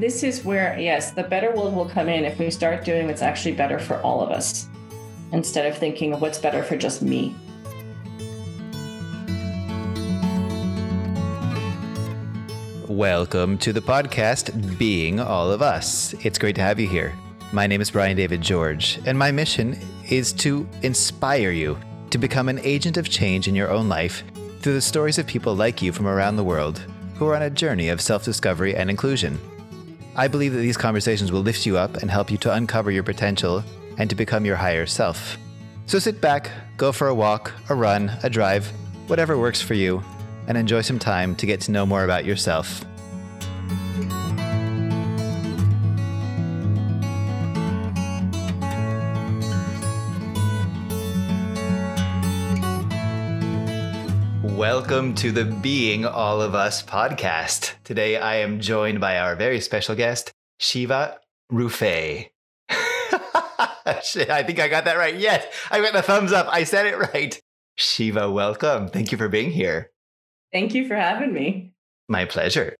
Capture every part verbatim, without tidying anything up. this is where, yes, the better world will come in if we start doing what's actually better for all of us, instead of thinking of what's better for just me. Welcome to the podcast, Being All of Us. It's great to have you here. My name is Brian David George, and my mission is to inspire you to become an agent of change in your own life through the stories of people like you from around the world who are on a journey of self-discovery and inclusion. I believe that these conversations will lift you up and help you to uncover your potential and to become your higher self. So sit back, go for a walk, a run, a drive, whatever works for you, and enjoy some time to get to know more about yourself. Welcome to the Being All of Us podcast. Today I am joined by our very special guest, Shiva Rufay. Shit, I think I got that right. Yes, I got the thumbs up. I said it right. Shiva, welcome. Thank you for being here. Thank you for having me. My pleasure.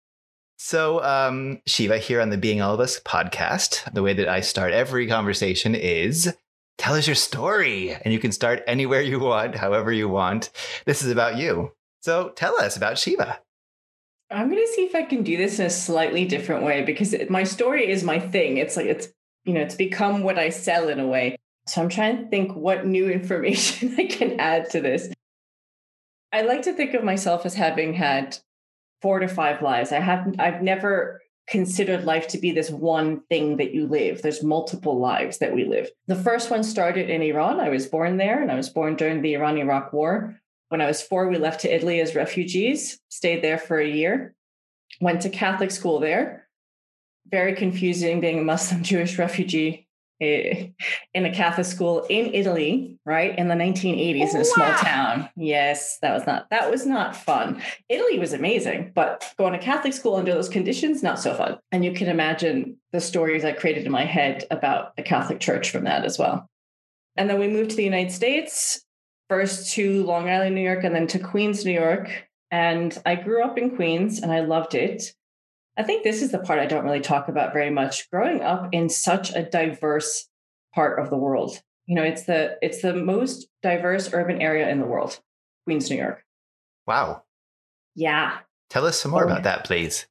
So, um, Shiva, here on the Being All of Us podcast, the way that I start every conversation is, tell us your story. And you can start anywhere you want, however you want. This is about you. So tell us about Shiva. I'm going to see if I can do this in a slightly different way, because it, my story is my thing. It's like, it's, you know, it's become what I sell in a way. So I'm trying to think what new information I can add to this. I like to think of myself as having had four to five lives. I haven't, I've never considered life to be this one thing that you live. There's multiple lives that we live. The first one started in Iran. I was born there, and I was born during the Iran-Iraq War. When I was four, we left to Italy as refugees, stayed there for a year, went to Catholic school there. Very confusing being a Muslim Jewish refugee in a Catholic school in Italy, right? In the nineteen eighties, in a small town. Yes, that was not, that was not fun. Italy was amazing, but going to Catholic school under those conditions, not so fun. And you can imagine the stories I created in my head about the Catholic Church from that as well. And then we moved to the United States, first to Long Island, New York, and then to Queens, New York. And I grew up in Queens and I loved it. I think this is the part I don't really talk about very much. Growing up in such a diverse part of the world, you know, it's the it's the most diverse urban area in the world, Queens, New York. Wow. Yeah. Tell us some more oh, about that, please.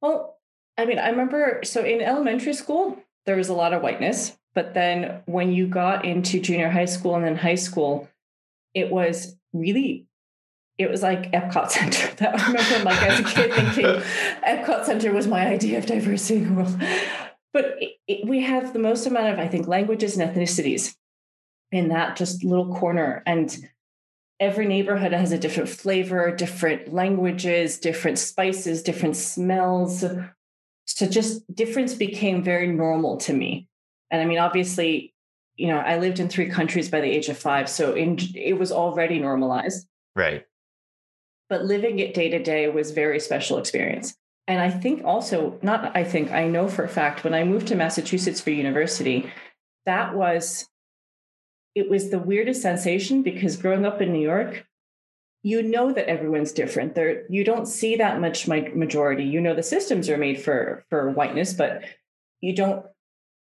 Well, I mean, I remember, so in elementary school, there was a lot of whiteness, but then when you got into junior high school and then high school, it was really It was like Epcot Center. That I remember, like as a kid, thinking Epcot Center was my idea of diversity in the world. But it, it, we have the most amount of, I think, languages and ethnicities in that just little corner. And every neighborhood has a different flavor, different languages, different spices, different smells. So just difference became very normal to me. And I mean, obviously, you know, I lived in three countries by the age of five, so in, it was already normalized. Right. But living it day to day was a very special experience. And I think also, not I think, I know for a fact, when I moved to Massachusetts for university, that was, it was the weirdest sensation, because growing up in New York, you know that everyone's different. There, you don't see that much majority. You know the systems are made for for whiteness, but you don't,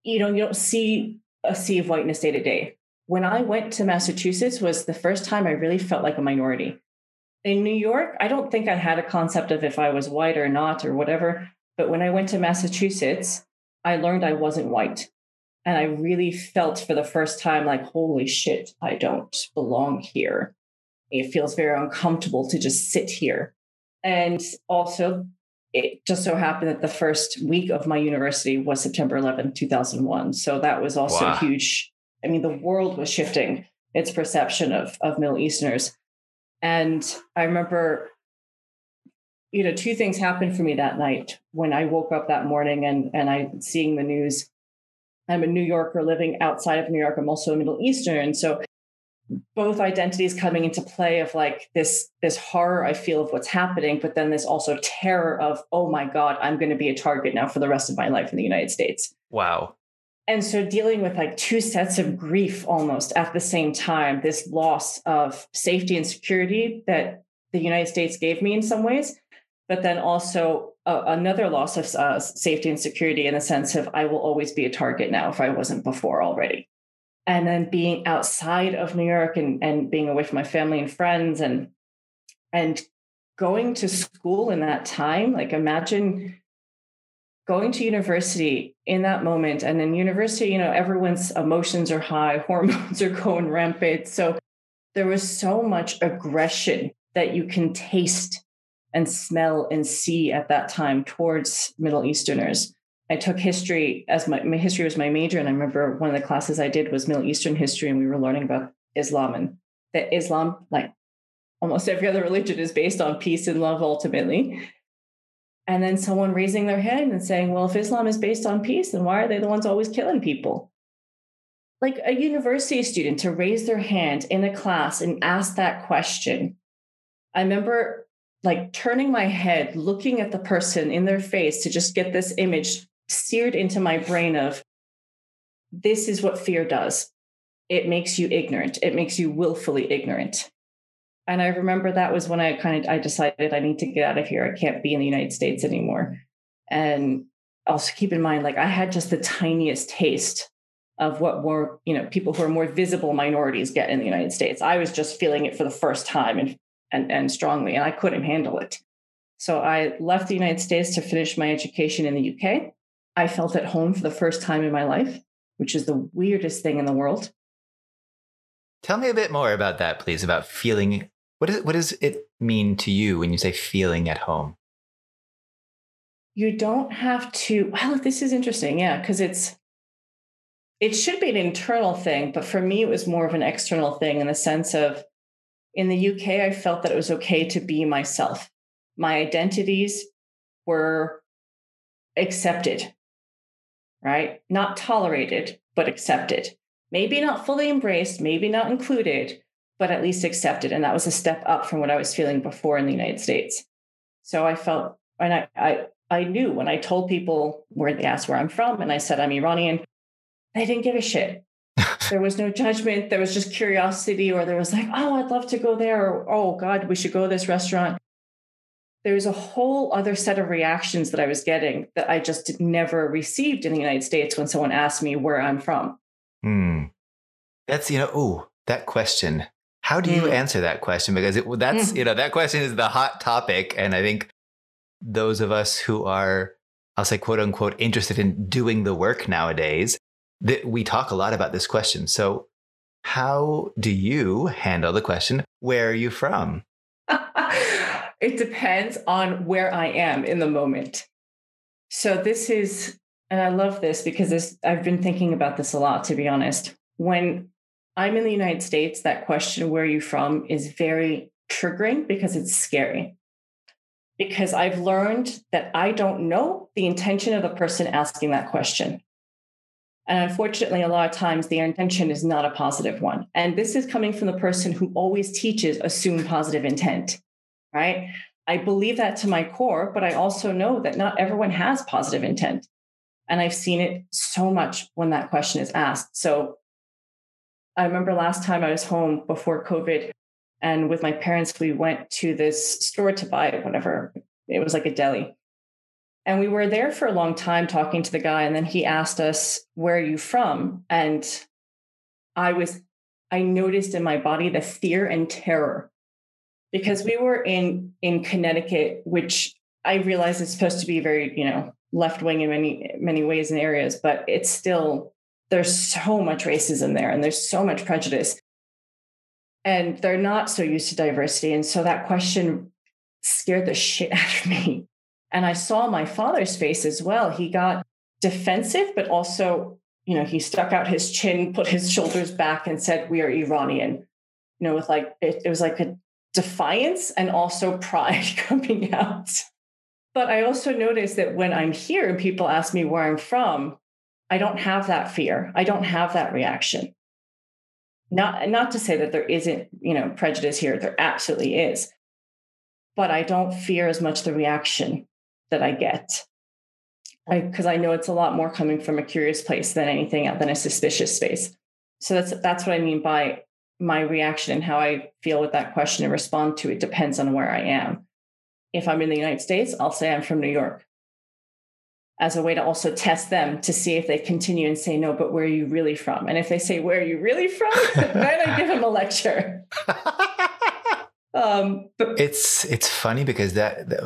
you know, you don't see a sea of whiteness day to day. When I went to Massachusetts was the first time I really felt like a minority. In New York, I don't think I had a concept of if I was white or not or whatever. But when I went to Massachusetts, I learned I wasn't white. And I really felt for the first time like, holy shit, I don't belong here. It feels very uncomfortable to just sit here. And also, it just so happened that the first week of my university was September eleventh, two thousand one. So that was also wow. huge. I mean, the world was shifting its perception of, of Middle Easterners. And I remember, you know, two things happened for me that night when I woke up that morning and, and I seeing the news. I'm a New Yorker living outside of New York. I'm also a Middle Eastern. So both identities coming into play of like this, this horror I feel of what's happening, but then this also terror of, oh my God, I'm going to be a target now for the rest of my life in the United States. Wow. And so dealing with like two sets of grief almost at the same time, this loss of safety and security that the United States gave me in some ways, but then also uh, another loss of uh, safety and security in the sense of I will always be a target now if I wasn't before already. And then being outside of New York and, and being away from my family and friends and and going to school in that time, like imagine going to university in that moment. And in university, you know, everyone's emotions are high, hormones are going rampant. So there was so much aggression that you can taste and smell and see at that time towards Middle Easterners. I took history as my, my history was my major. And I remember one of the classes I did was Middle Eastern history. And we were learning about Islam and that Islam, like almost every other religion, is based on peace and love ultimately. And then someone raising their hand and saying, well, if Islam is based on peace, then why are they the ones always killing people? Like a university student to raise their hand in a class and ask that question. I remember like turning my head, looking at the person in their face to just get this image seared into my brain of this is what fear does. It makes you ignorant. It makes you willfully ignorant. And I remember that was when I kind of, I decided I need to get out of here. I can't be in the United States anymore. And also keep in mind, like I had just the tiniest taste of what more, you know, people who are more visible minorities get in the United States. I was just feeling it for the first time and, and, and strongly, and I couldn't handle it. So I left the United States to finish my education in the U K. I felt at home for the first time in my life, which is the weirdest thing in the world. Tell me a bit more about that, please, about feeling. What is, what does it mean to you when you say feeling at home? You don't have to. Well, this is interesting. Yeah, because it's it should be an internal thing. But for me, it was more of an external thing in the sense of in the U K, I felt that it was OK to be myself. My identities were accepted. Right. Not tolerated, but accepted. Maybe not fully embraced, maybe not included, but at least accepted. And that was a step up from what I was feeling before in the United States. So I felt, and I I, I knew when I told people where they asked where I'm from, and I said, I'm Iranian, they didn't give a shit. There was no judgment. There was just curiosity, or there was like, oh, I'd love to go there. Or, oh God, we should go to this restaurant. There was a whole other set of reactions that I was getting that I just never received in the United States when someone asked me where I'm from. Hmm. That's, you know, oh, that question. How do you mm. answer that question? Because it, that's, mm. you know, that question is the hot topic. And I think those of us who are, I'll say, quote unquote, interested in doing the work nowadays, that we talk a lot about this question. So how do you handle the question, where are you from? It depends on where I am in the moment. So this is, and I love this because this, I've been thinking about this a lot, to be honest. When I'm in the United States, that question, where are you from, is very triggering because it's scary. Because I've learned that I don't know the intention of the person asking that question. And unfortunately, a lot of times the intention is not a positive one. And this is coming from the person who always teaches assume positive intent, right? I believe that to my core, but I also know that not everyone has positive intent. And I've seen it so much when that question is asked. So I remember last time I was home before COVID, and with my parents, we went to this store to buy whatever. It was like a deli. And we were there for a long time talking to the guy. And then he asked us, where are you from? And I was, I noticed in my body the fear and terror because we were in, in Connecticut, which I realized is supposed to be very, you know, left wing in many, many ways and areas, but it's still, there's so much racism there and there's so much prejudice and they're not so used to diversity. And so that question scared the shit out of me. And I saw my father's face as well. He got defensive, but also, you know, he stuck out his chin, put his shoulders back and said, we are Iranian, you know, with like, it, it was like a defiance and also pride coming out. But I also noticed that when I'm here and people ask me where I'm from, I don't have that fear. I don't have that reaction. Not, not to say that there isn't, you know, prejudice here. There absolutely is. But I don't fear as much the reaction that I get. I, because I know it's a lot more coming from a curious place than anything else, than a suspicious space. So that's, that's what I mean by my reaction and how I feel with that question and respond to it depends on where I am. If I'm in the United States, I'll say I'm from New York, as a way to also test them to see if they continue and say, no, but where are you really from? And if they say, where are you really from? Then I give them a lecture. um, but- it's it's funny because that, that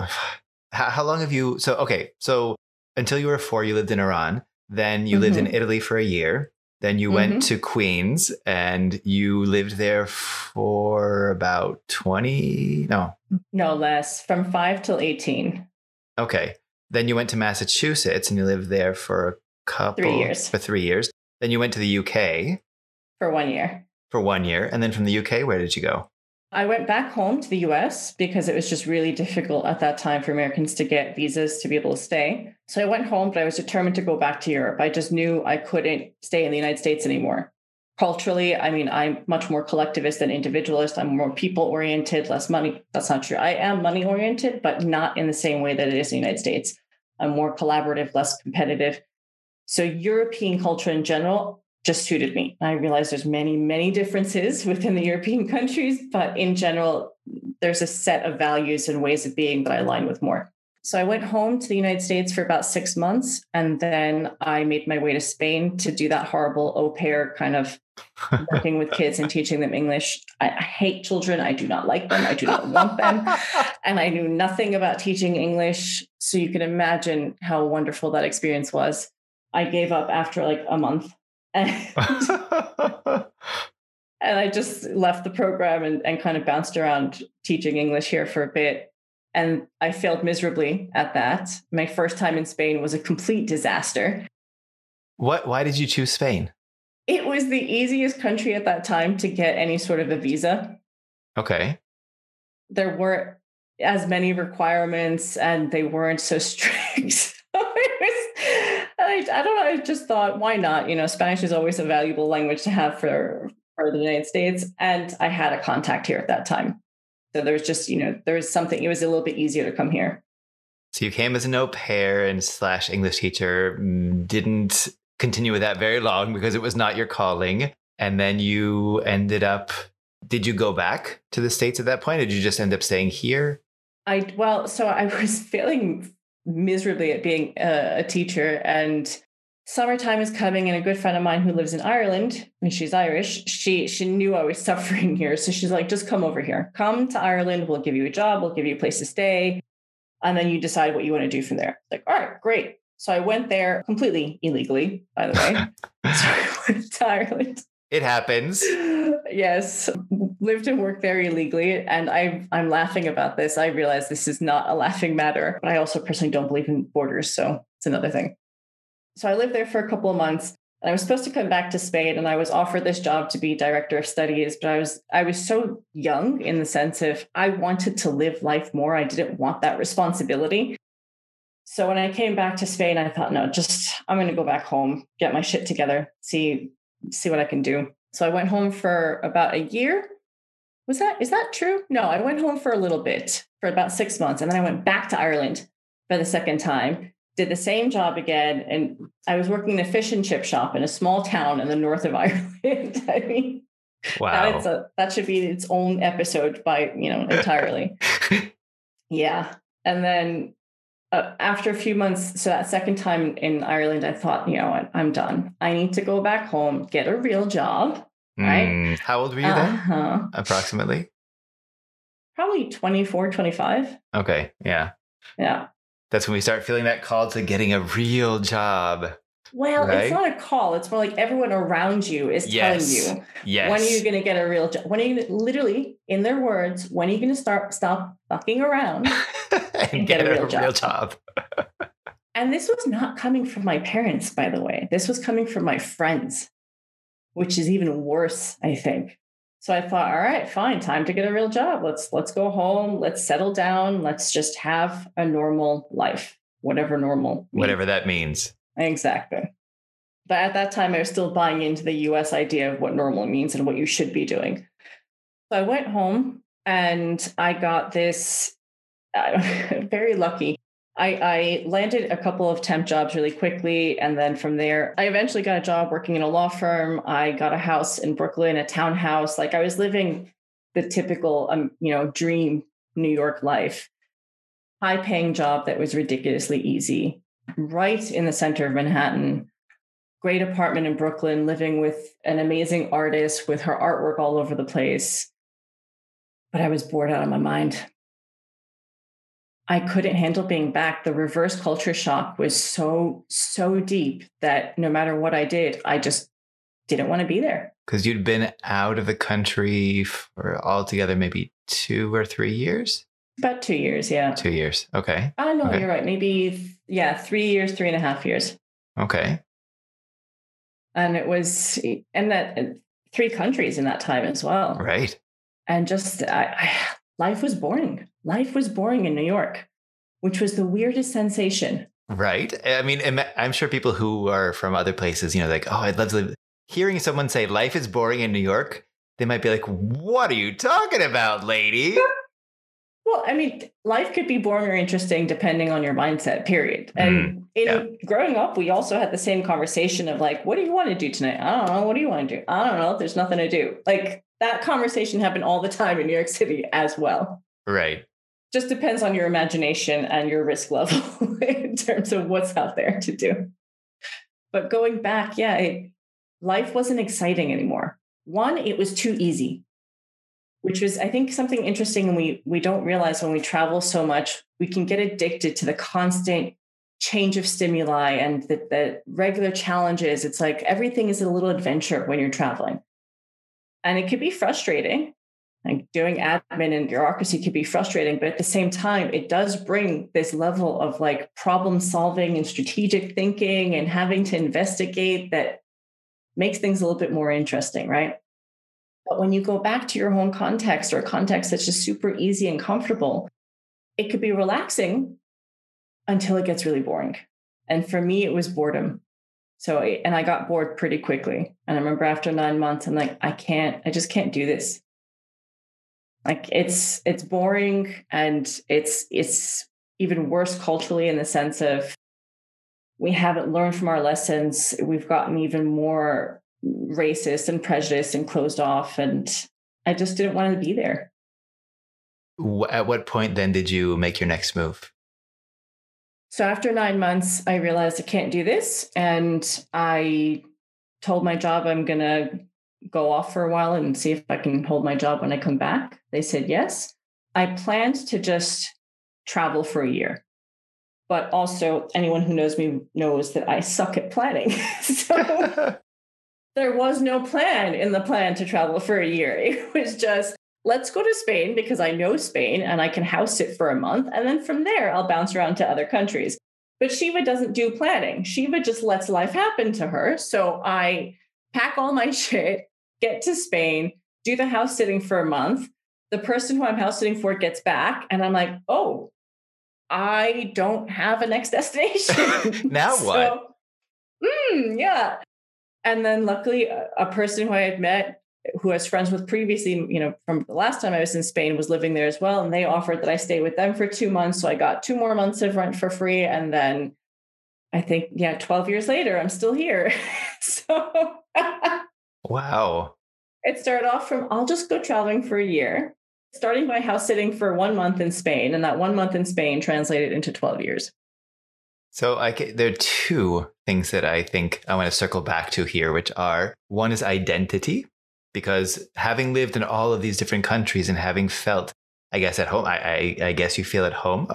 how, how long have you, so, okay, so until you were four, you lived in Iran, then you mm-hmm. lived in Italy for a year, then you mm-hmm. went to Queens and you lived there for about twenty, no. No, less, from five till eighteen. Okay. Then you went to Massachusetts and you lived there for a couple three years. For three years. Then you went to the U K for one year. For one year, and then from the U K, where did you go? I went back home to the U S because it was just really difficult at that time for Americans to get visas to be able to stay. So I went home, but I was determined to go back to Europe. I just knew I couldn't stay in the United States anymore. Culturally, I mean, I'm much more collectivist than individualist. I'm more people-oriented, less money. That's not true. I am money-oriented, but not in the same way that it is in the United States. I'm more collaborative, less competitive. So European culture in general just suited me. I realize there's many, many differences within the European countries, but in general, there's a set of values and ways of being that I align with more. So I went home to the United States for about six months, and then I made my way to Spain to do that horrible au pair kind of working with kids and teaching them English. I hate children. I do not like them. I do not want them. And I knew nothing about teaching English. So you can imagine how wonderful that experience was. I gave up after like a month. And, and I just left the program and, and kind of bounced around teaching English here for a bit. And I failed miserably at that. My first time in Spain was a complete disaster. What? Why did you choose Spain? It was the easiest country at that time to get any sort of a visa. Okay. There weren't as many requirements and they weren't so strict. I, I don't know. I just thought, why not? You know, Spanish is always a valuable language to have for, for the United States. And I had a contact here at that time. So there's just, you know, there was something, it was a little bit easier to come here. So you came as an au pair and slash English teacher, didn't continue with that very long because it was not your calling. And then you ended up, did you go back to the States at that point? Or did you just end up staying here? I, well, so I was failing miserably at being a, a teacher, and summertime is coming, and a good friend of mine who lives in Ireland, and she's Irish, she she knew I was suffering here. So she's like, just come over here. Come to Ireland. We'll give you a job. We'll give you a place to stay. And then you decide what you want to do from there. Like, all right, great. So I went there completely illegally, by the way. So I went to Ireland. It happens. Yes. Lived and worked there illegally. And I, I'm laughing about this. I realize this is not a laughing matter. But I also personally don't believe in borders. So it's another thing. So I lived there for a couple of months and I was supposed to come back to Spain, and I was offered this job to be director of studies, but I was, I was so young in the sense of I wanted to live life more. I didn't want that responsibility. So when I came back to Spain, I thought, no, just, I'm going to go back home, get my shit together, see, see what I can do. So I went home for about a year. Was that, is that true? No, I went home for a little bit, for about six months. And then I went back to Ireland for the second time. Did the same job again. And I was working in a fish and chip shop in a small town in the north of Ireland. I mean, wow. That, a, that should be its own episode by, you know, entirely. Yeah. And then uh, after a few months, so that second time in Ireland, I thought, you know what, I'm done. I need to go back home, get a real job. Right. Mm, how old were you uh-huh. then? Approximately? Probably twenty-four, twenty-five. Okay. Yeah. Yeah. That's when we start feeling that call to getting a real job. Well, right? It's not a call. It's more like everyone around you is yes. telling you, yes. when are you going to get a real job? When are you literally, in their words, when are you going to start stop fucking around and, and get, get a real a job? Real job. And this was not coming from my parents, by the way. This was coming from my friends, which is even worse, I think. So I thought, all right, fine, time to get a real job. Let's let's go home. Let's settle down. Let's just have a normal life, whatever normal means. Whatever that means. Exactly. But at that time, I was still buying into the U S idea of what normal means and what you should be doing. So I went home and I got this, uh, very lucky. I, I landed a couple of temp jobs really quickly. And then from there, I eventually got a job working in a law firm. I got a house in Brooklyn, a townhouse. Like I was living the typical, um, you know, dream New York life. high-paying job that was ridiculously easy, right in the center of Manhattan, great apartment in Brooklyn, living with an amazing artist with her artwork all over the place. But I was bored out of my mind. I couldn't handle being back. The reverse culture shock was so, so deep that no matter what I did, I just didn't want to be there. Because you'd been out of the country for altogether maybe two or three years? About two years, yeah. Two years, okay. Oh, no, okay. You're right. Maybe, yeah, three years, three and a half years. Okay. And it was, and that three countries in that time as well. Right. And just, I, I life was boring. Life was boring in New York, which was the weirdest sensation. Right. I mean, I'm sure people who are from other places, you know, like, oh, I'd love to live. Hearing someone say life is boring in New York, they might be like, what are you talking about, lady? Well, I mean, life could be boring or interesting depending on your mindset, period. And mm, in yeah. growing up, we also had the same conversation of like, what do you want to do tonight? I don't know. What do you want to do? I don't know. There's nothing to do. Like, that conversation happened all the time in New York City as well. Right. Just depends on your imagination and your risk level in terms of what's out there to do. But going back, yeah, it, life wasn't exciting anymore. One, it was too easy, which was, I think, something interesting. And we, we don't realize when we travel so much, we can get addicted to the constant change of stimuli and the, the regular challenges. It's like everything is a little adventure when you're traveling. And it could be frustrating. Like doing admin and bureaucracy could be frustrating, but at the same time, it does bring this level of like problem solving and strategic thinking and having to investigate that makes things a little bit more interesting, right? But when you go back to your home context or a context that's just super easy and comfortable, it could be relaxing until it gets really boring. And for me, it was boredom. So, and I got bored pretty quickly. And I remember after nine months, I'm like, I can't, I just can't do this. Like it's, it's boring. And it's, it's even worse culturally in the sense of we haven't learned from our lessons. We've gotten even more racist and prejudiced and closed off. And I just didn't want to be there. At what point then did you make your next move? So after nine months, I realized I can't do this. And I told my job, I'm going to go off for a while and see if I can hold my job when I come back. They said, yes. I planned to just travel for a year. But also anyone who knows me knows that I suck at planning. So there was no plan in the plan to travel for a year. It was just, let's go to Spain because I know Spain and I can house it for a month. And then from there, I'll bounce around to other countries. But Shiva doesn't do planning. Shiva just lets life happen to her. So I pack all my shit, get to Spain, do the house sitting for a month. The person who I'm house sitting for gets back. And I'm like, oh, I don't have a next destination. Now so, what? Mm, yeah. And then luckily a, a person who I had met, who I was friends with previously, you know, from the last time I was in Spain, was living there as well. And they offered that I stay with them for two months. So I got two more months of rent for free. And then I think, yeah, twelve years later, I'm still here. So wow. It started off from, I'll just go traveling for a year, starting by house sitting for one month in Spain. And that one month in Spain translated into twelve years. So I can, there are two things that I think I want to circle back to here, which are, one is identity, because having lived in all of these different countries and having felt, I guess, at home, I, I, I guess you feel at home.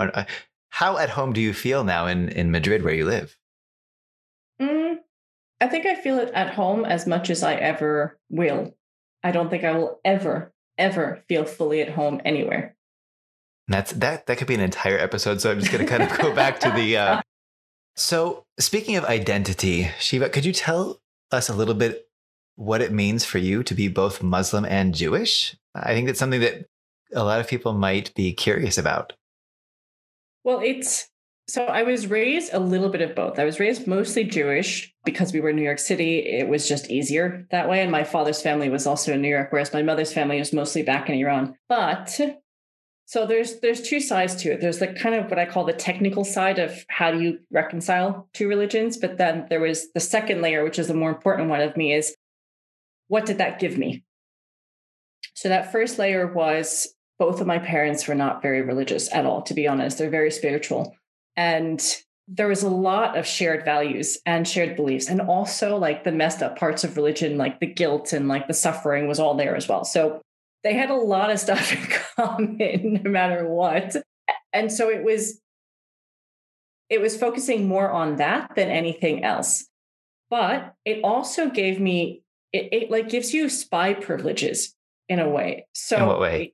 How at home do you feel now in, in Madrid where you live? Mm, I think I feel it at home as much as I ever will. I don't think I will ever, ever feel fully at home anywhere. And that's that. That could be an entire episode. So I'm just going to kind of go back to the. Uh... So speaking of identity, Shiva, could you tell us a little bit what it means for you to be both Muslim and Jewish? I think that's something that a lot of people might be curious about. Well, it's, so I was raised a little bit of both. I was raised mostly Jewish because we were in New York City. It was just easier that way. And my father's family was also in New York, whereas my mother's family was mostly back in Iran. But so there's, there's two sides to it. There's the kind of what I call the technical side of how do you reconcile two religions? But then there was the second layer, which is the more important one of me, is what did that give me? So that first layer was both of my parents were not very religious at all, to be honest. They're very spiritual. And there was a lot of shared values and shared beliefs. And also like the messed up parts of religion, like the guilt and like the suffering was all there as well. So they had a lot of stuff in common, no matter what. And so it was, it was focusing more on that than anything else. But it also gave me, it, it like gives you spy privileges in a way. So in what way?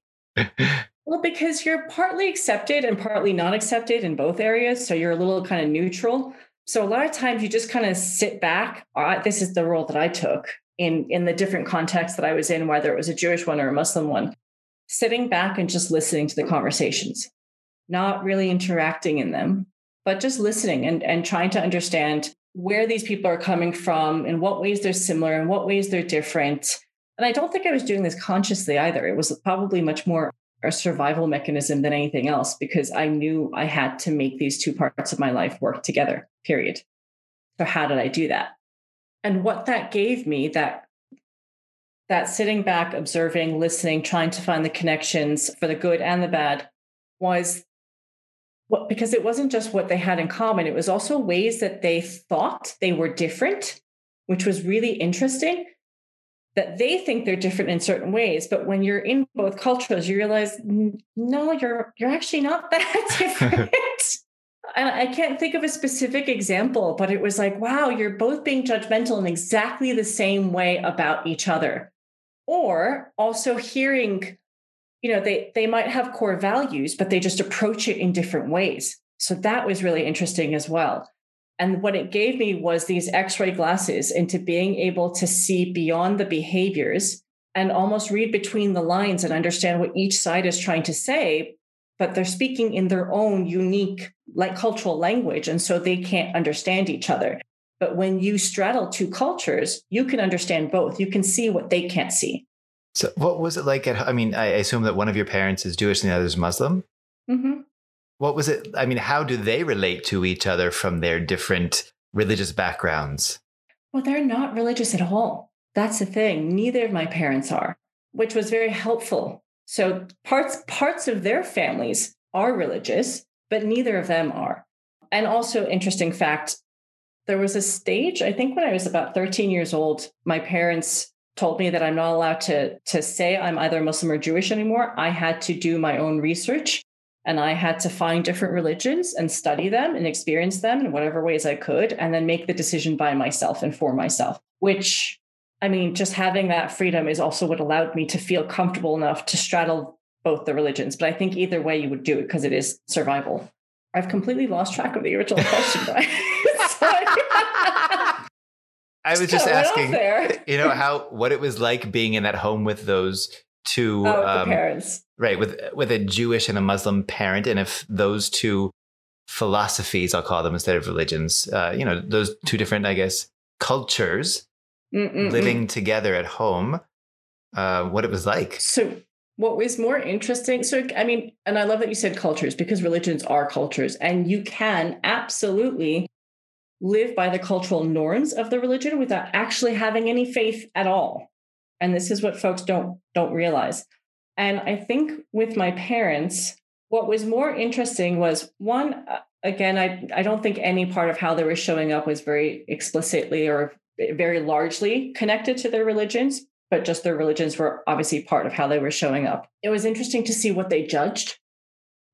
Well, because you're partly accepted and partly not accepted in both areas. So you're a little kind of neutral. So a lot of times you just kind of sit back. All right, this is the role that I took in, in the different contexts that I was in, whether it was a Jewish one or a Muslim one, sitting back and just listening to the conversations, not really interacting in them, but just listening and, and trying to understand where these people are coming from, in what ways they're similar, in what ways they're different. And I don't think I was doing this consciously either. It was probably much more a survival mechanism than anything else, because I knew I had to make these two parts of my life work together, period. So how did I do that? And what that gave me, that, that sitting back, observing, listening, trying to find the connections for the good and the bad, was what, because it wasn't just what they had in common. It was also ways that they thought they were different, which was really interesting. That they think they're different in certain ways, but when you're in both cultures, you realize, no, you're you're actually not that different. And I can't think of a specific example, but it was like, wow, you're both being judgmental in exactly the same way about each other. Or also hearing, you know, they they might have core values, but they just approach it in different ways. So that was really interesting as well. And what it gave me was these x-ray glasses into being able to see beyond the behaviors and almost read between the lines and understand what each side is trying to say, but they're speaking in their own unique, like, cultural language. And so they can't understand each other. But when you straddle two cultures, you can understand both. You can see what they can't see. So what was it like at, I mean, I assume that one of your parents is Jewish and the other is Muslim. Mm-hmm. What was it? I mean, how do they relate to each other from their different religious backgrounds? Well, they're not religious at all. That's the thing. Neither of my parents are, which was very helpful. So parts parts of their families are religious, but neither of them are. And also, interesting fact, there was a stage, I think when I was about thirteen years old, my parents told me that I'm not allowed to, to say I'm either Muslim or Jewish anymore. I had to do my own research. And I had to find different religions and study them and experience them in whatever ways I could, and then make the decision by myself and for myself, which, I mean, just having that freedom is also what allowed me to feel comfortable enough to straddle both the religions. But I think either way you would do it because it is survival. I've completely lost track of the original question, Brian. I was just asking, you know, how what it was like being in that home with those two oh, um, parents. Right, with with a Jewish and a Muslim parent, and if those two philosophies, I'll call them instead of religions, uh, you know, those two different, I guess, cultures Mm-mm-mm. living together at home, uh, what it was like. So what was more interesting, so, I mean, and I love that you said cultures, because religions are cultures, and you can absolutely live by the cultural norms of the religion without actually having any faith at all. And this is what folks don't don't realize. And I think with my parents, what was more interesting was, one, again, I, I don't think any part of how they were showing up was very explicitly or very largely connected to their religions, but just their religions were obviously part of how they were showing up. It was interesting to see what they judged,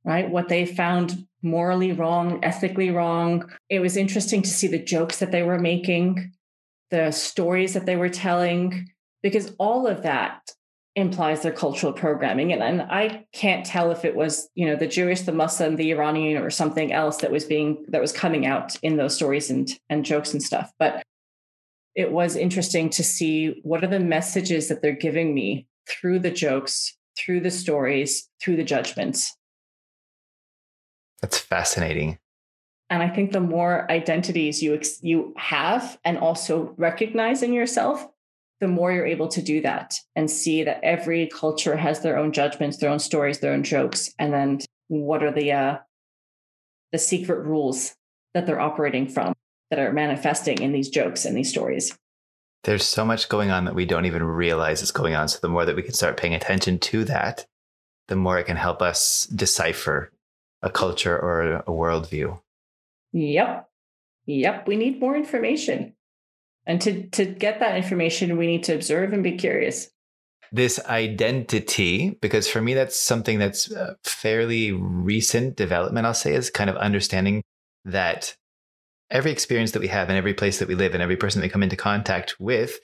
right? What they found morally wrong, ethically wrong. It was interesting to see the jokes that they were making, the stories that they were telling, because all of that implies their cultural programming. And, and I can't tell if it was, you know, the Jewish, the Muslim, the Iranian, or something else that was being, that was coming out in those stories and, and jokes and stuff. But it was interesting to see what are the messages that they're giving me through the jokes, through the stories, through the judgments. That's fascinating. And I think the more identities you, you have and also recognize in yourself, the more you're able to do that and see that every culture has their own judgments, their own stories, their own jokes. And then what are the, uh, the secret rules that they're operating from that are manifesting in these jokes and these stories. There's so much going on that we don't even realize is going on. So the more that we can start paying attention to that, the more it can help us decipher a culture or a worldview. Yep. Yep. We need more information. And to, to get that information, we need to observe and be curious. This identity, because for me, that's something that's a fairly recent development, I'll say, is kind of understanding that every experience that we have and every place that we live and every person that we come into contact with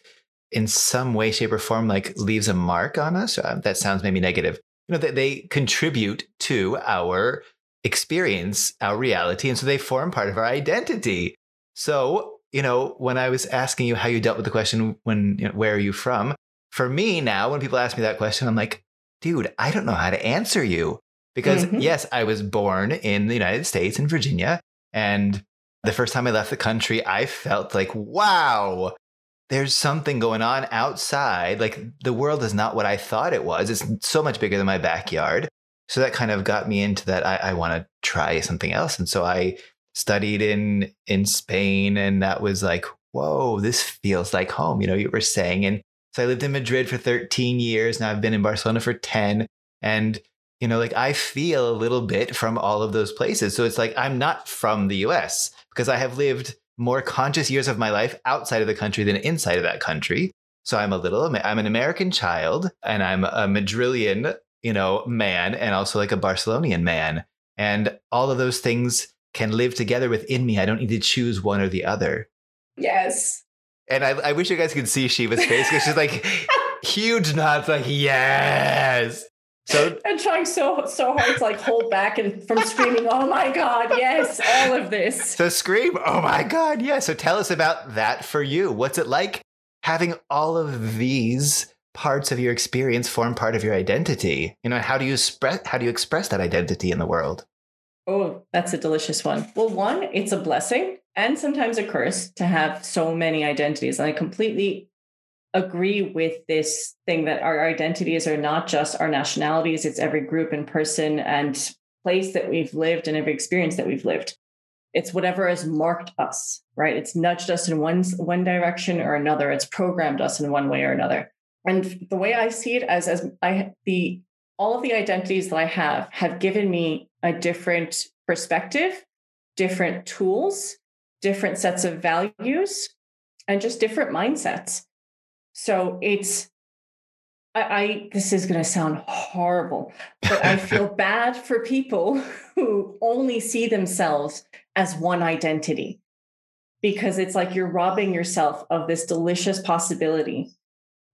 in some way, shape, or form, like leaves a mark on us. Uh, that sounds maybe negative. You know, that they, they contribute to our experience, our reality. And so they form part of our identity. So, you know, when I was asking you how you dealt with the question, when, you know, where are you from? For me now, when people ask me that question, I'm like, dude, I don't know how to answer you. Because mm-hmm. yes, I was born in the United States, in Virginia. And the first time I left the country, I felt like, wow, there's something going on outside. Like the world is not what I thought it was. It's so much bigger than my backyard. So that kind of got me into that. I, I want to try something else. And so I studied in in Spain, and that was like, whoa, this feels like home. You know, you were saying. And so I lived in Madrid for thirteen years. Now I've been in Barcelona for ten. And, you know, like I feel a little bit from all of those places. So it's like I'm not from the U S because I have lived more conscious years of my life outside of the country than inside of that country. So I'm a little, I'm an American child, and I'm a Madrillian, you know, man, and also like a Barcelonian man. And all of those things can live together within me. I don't need to choose one or the other. Yes. And I, I wish you guys could see Shiva's face, because she's like huge nods, like, yes. So I'm trying so so hard to like hold back and from screaming, oh my God, yes, all of this. So scream, oh my God, yes. So tell us about that for you. What's it like having all of these parts of your experience form part of your identity? You know, how do you express how do you express that identity in the world? Oh, that's a delicious one. Well, one, it's a blessing and sometimes a curse to have so many identities. And I completely agree with this thing that our identities are not just our nationalities. It's every group and person and place that we've lived and every experience that we've lived. It's whatever has marked us, right? It's nudged us in one, one direction or another. It's programmed us in one way or another. And the way I see it as, as I, the, all of the identities that I have have given me a different perspective, different tools, different sets of values, and just different mindsets. So it's, I, I this is going to sound horrible, but I feel bad for people who only see themselves as one identity, because it's like you're robbing yourself of this delicious possibility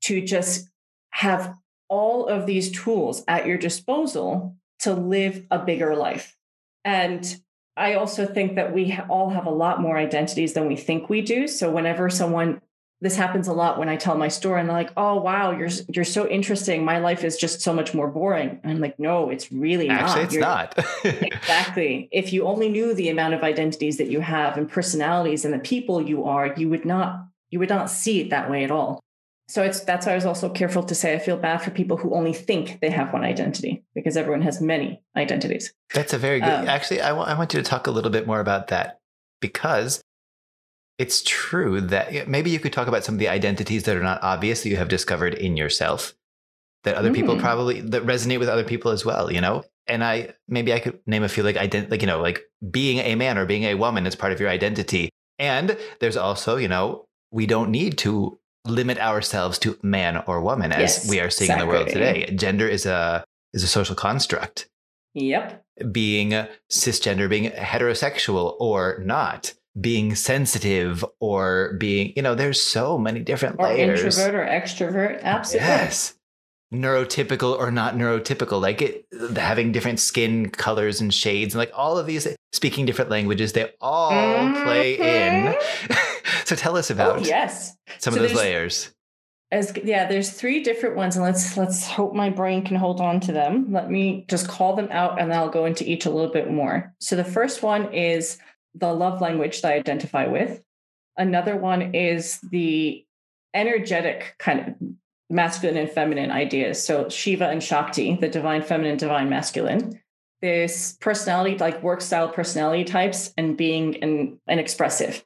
to just have all of these tools at your disposal to live a bigger life. And I also think that we ha- all have a lot more identities than we think we do. So whenever someone, this happens a lot when I tell my story and they're like, oh, wow, you're you're so interesting. My life is just so much more boring. And I'm like, no, it's really not. Actually, it's you're, not. Exactly. If you only knew the amount of identities that you have and personalities and the people you are, you would not you would not see it that way at all. So it's that's why I was also careful to say I feel bad for people who only think they have one identity, because everyone has many identities. That's a very good. Um, actually, I, w- I want you to talk a little bit more about that, because it's true that maybe you could talk about some of the identities that are not obvious that you have discovered in yourself that other mm. people probably that resonate with other people as well, you know, and I maybe I could name a few like ident- like, you know, like being a man or being a woman is part of your identity. And there's also, you know, we don't need to limit ourselves to man or woman as yes, we are seeing exactly. in the world today. Gender is a is a social construct. Yep. Being cisgender, being heterosexual or not, being sensitive or being, you know, there's so many different or layers. Introvert or extrovert. Absolutely. Yes. Neurotypical or not neurotypical, like it, having different skin colors and shades and like all of these speaking different languages, they all mm-hmm. play in. So tell us about oh, yes. some so of those layers. As yeah, there's three different ones, and let's let's hope my brain can hold on to them. Let me just call them out, and I'll go into each a little bit more. So the first one is the love language that I identify with. Another one is the energetic kind of masculine and feminine ideas. So Shiva and Shakti, the divine feminine, divine masculine. This personality, like work style personality types, and being an, an expressive.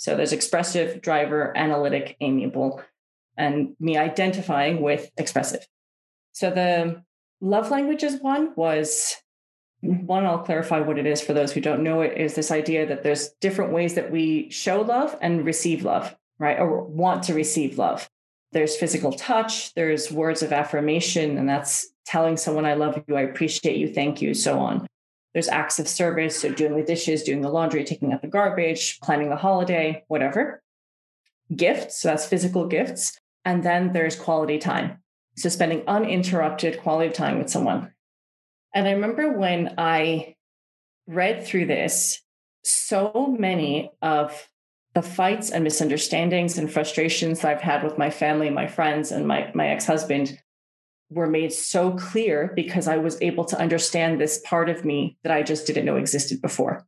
So there's expressive, driver, analytic, amiable, and me identifying with expressive. So the Love languages one was, one, I'll clarify what it is for those who don't know it, is this idea that there's different ways that we show love and receive love, right? Or want to receive love. There's physical touch, there's words of affirmation, and that's telling someone, I love you, I appreciate you, thank you, so on. There's acts of service, so doing the dishes, doing the laundry, taking out the garbage, planning the holiday, whatever. Gifts, so that's physical gifts. And then there's quality time. So spending uninterrupted quality time with someone. And I remember when I read through this, so many of the fights and misunderstandings and frustrations that I've had with my family, my friends, and my, my ex-husband were made so clear because I was able to understand this part of me that I just didn't know existed before.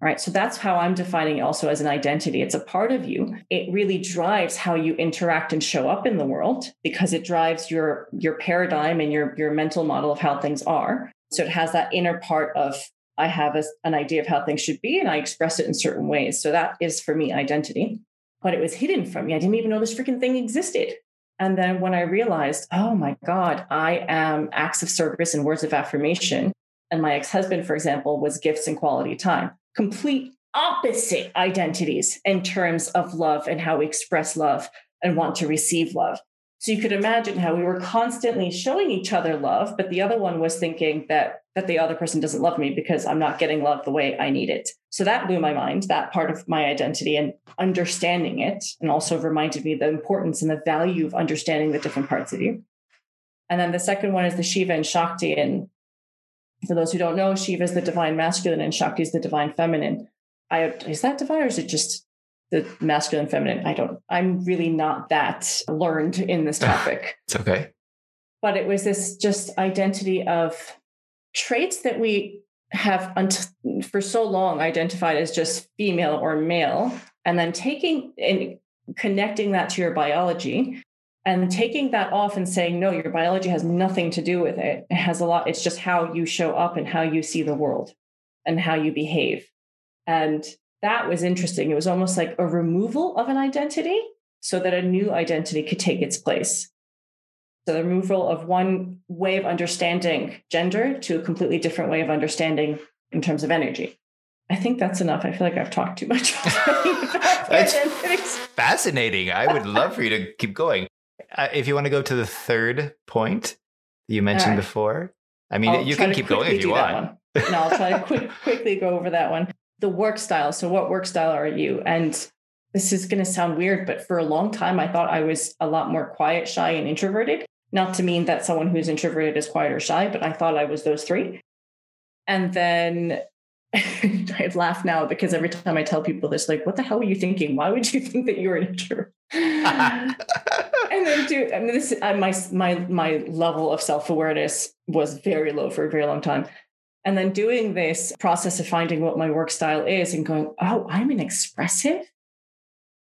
All right. So that's how I'm defining it also as an identity. It's a part of you. It really drives how you interact and show up in the world because it drives your, your paradigm and your, your mental model of how things are. So it has that inner part of, I have a, an idea of how things should be and I express it in certain ways. So that is for me, identity, but it was hidden from me. I didn't even know this freaking thing existed. And then when I realized, oh my God, I am acts of service and words of affirmation. And my ex-husband, for example, was gifts and quality time. Complete opposite identities in terms of love and how we express love and want to receive love. So you could imagine how we were constantly showing each other love, but the other one was thinking that, that the other person doesn't love me because I'm not getting love the way I need it. So that blew my mind, that part of my identity and understanding it, and also reminded me the importance and the value of understanding the different parts of you. And then the second one is the Shiva and Shakti, and for those who don't know, Shiva is the divine masculine and Shakti is the divine feminine. I, is that divine or is it just the masculine feminine? I don't, I'm really not that learned in this topic. It's okay. But it was this just identity of traits that we have un- for so long identified as just female or male, and then taking and connecting that to your biology. And taking that off and saying, no, your biology has nothing to do with it. It has a lot. It's just how you show up and how you see the world and how you behave. And that was interesting. It was almost like a removal of an identity so that a new identity could take its place. So the removal of one way of understanding gender to a completely different way of understanding in terms of energy. I think that's enough. I feel like I've talked too much about identities. Fascinating. I would love for you to keep going. Uh, if you want to go to the third point you mentioned right. before, I mean, I'll you can keep going if you want. No, I'll try to quick, quickly go over that one. The work style. So what work style are you? And this is going to sound weird, but for a long time, I thought I was a lot more quiet, shy, and introverted. Not to mean that someone who's introverted is quiet or shy, but I thought I was those three. And then I laugh now because every time I tell people this, like, what the hell were you thinking? Why would you think that you were an introvert? And then, dude, I mean, this I, my my my level of self-awareness was very low for a very long time. And then doing this process of finding what my work style is and going, oh, I'm an expressive.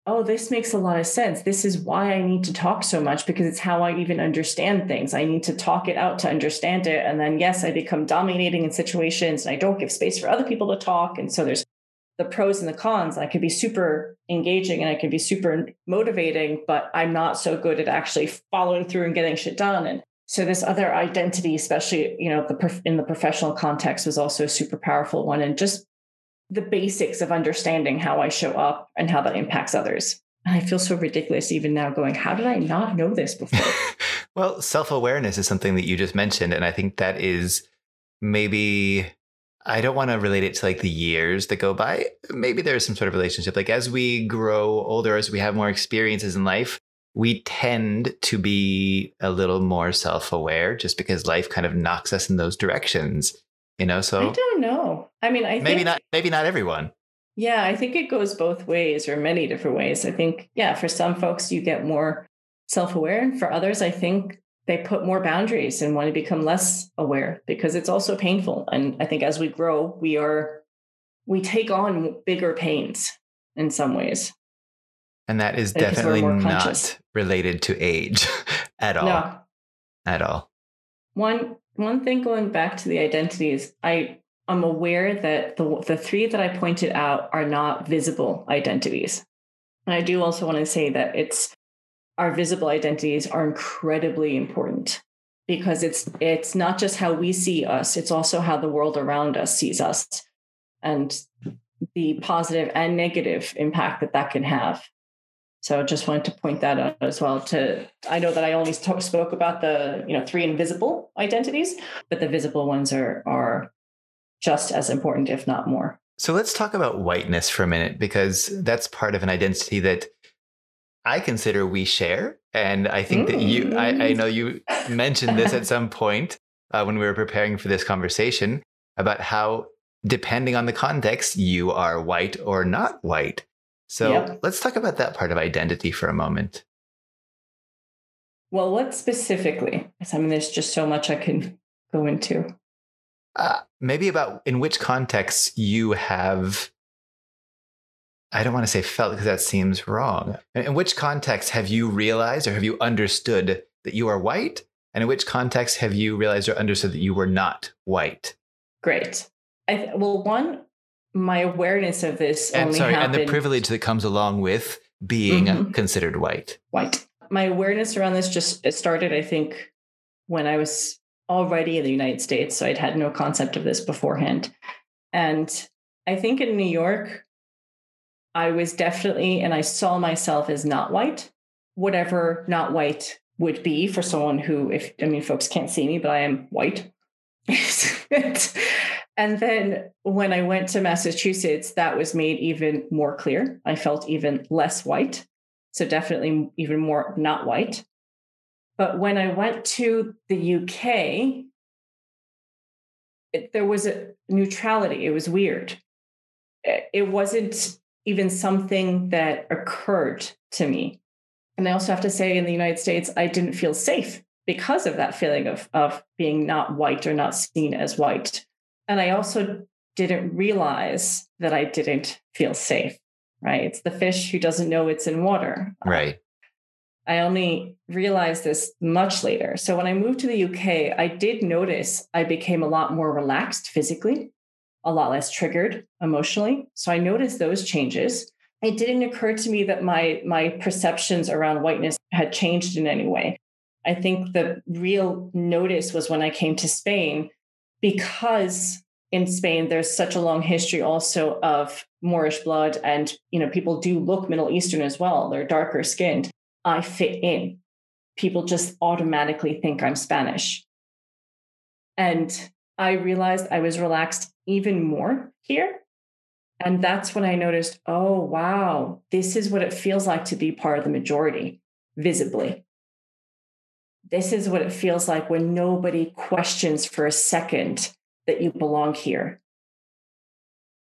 Oh, this makes a lot of sense. This is why I need to talk so much, because it's how I even understand things. I need to talk it out to understand it. And then, yes, I become dominating in situations and I don't give space for other people to talk. And so there's the pros and the cons. I could be super engaging and I could be super motivating, but I'm not so good at actually following through and getting shit done. And so this other identity, especially, you know, the prof- in the professional context, was also a super powerful one. And just the basics of understanding how I show up and how that impacts others. And I feel so ridiculous even now going, how did I not know this before? Well, self-awareness is something that you just mentioned. And I think that is maybe, I don't want to relate it to like the years that go by. Maybe there's some sort of relationship. Like as we grow older, as we have more experiences in life, we tend to be a little more self-aware just because life kind of knocks us in those directions. You know, so I don't know. I mean, I maybe think, not. Maybe not everyone. Yeah, I think it goes both ways, or many different ways. I think, yeah, for some folks you get more self-aware, and for others, I think they put more boundaries and want to become less aware because it's also painful. And I think as we grow, we are we take on bigger pains in some ways. And that is definitely not related to age at all. No. At all. One. One thing going back to the identities, I am aware that the the three that I pointed out are not visible identities. And I do also want to say that it's our visible identities are incredibly important. because it's it's not just how we see us, it's also how the world around us sees us and the positive and negative impact that that can have. So I just wanted to point that out as well. To I know that I only talk, spoke about the you know three invisible identities, but the visible ones are are just as important, if not more. So let's talk about whiteness for a minute, because that's part of an identity that I consider we share. And I think mm. that you, I, I know you mentioned this at some point uh, when we were preparing for this conversation about how, depending on the context, you are white or not white. So yep. let's talk about that part of identity for a moment. Well, what specifically? I mean, there's just so much I can go into. Uh, maybe about in which contexts you have, I don't want to say felt because that seems wrong. In which context have you realized or have you understood that you are white? And in which context have you realized or understood that you were not white? Great. I th- well, one, my awareness of this and, only sorry, happened. And the privilege that comes along with being mm-hmm. considered white. White. My awareness around this just it started, I think, when I was already in the United States. So I'd had no concept of this beforehand. And I think in New York, I was definitely, and I saw myself as not white, whatever not white would be for someone who, if, I mean, folks can't see me, but I am white. And then when I went to Massachusetts, that was made even more clear. I felt even less white. So definitely even more not white. But when I went to the U K, it, there was a neutrality. It was weird. It wasn't even something that occurred to me. And I also have to say in the United States, I didn't feel safe because of that feeling of, of being not white or not seen as white. And I also didn't realize that I didn't feel safe, right? It's the fish who doesn't know it's in water. Right. I only realized this much later. So when I moved to the U K, I did notice I became a lot more relaxed physically, a lot less triggered emotionally. So I noticed those changes. It didn't occur to me that my, my perceptions around whiteness had changed in any way. I think the real notice was when I came to Spain, because in Spain, there's such a long history also of Moorish blood and, you know, people do look Middle Eastern as well. They're darker skinned. I fit in. People just automatically think I'm Spanish. And I realized I was relaxed even more here. And that's when I noticed, oh, wow, this is what it feels like to be part of the majority visibly. This is what it feels like when nobody questions for a second that you belong here.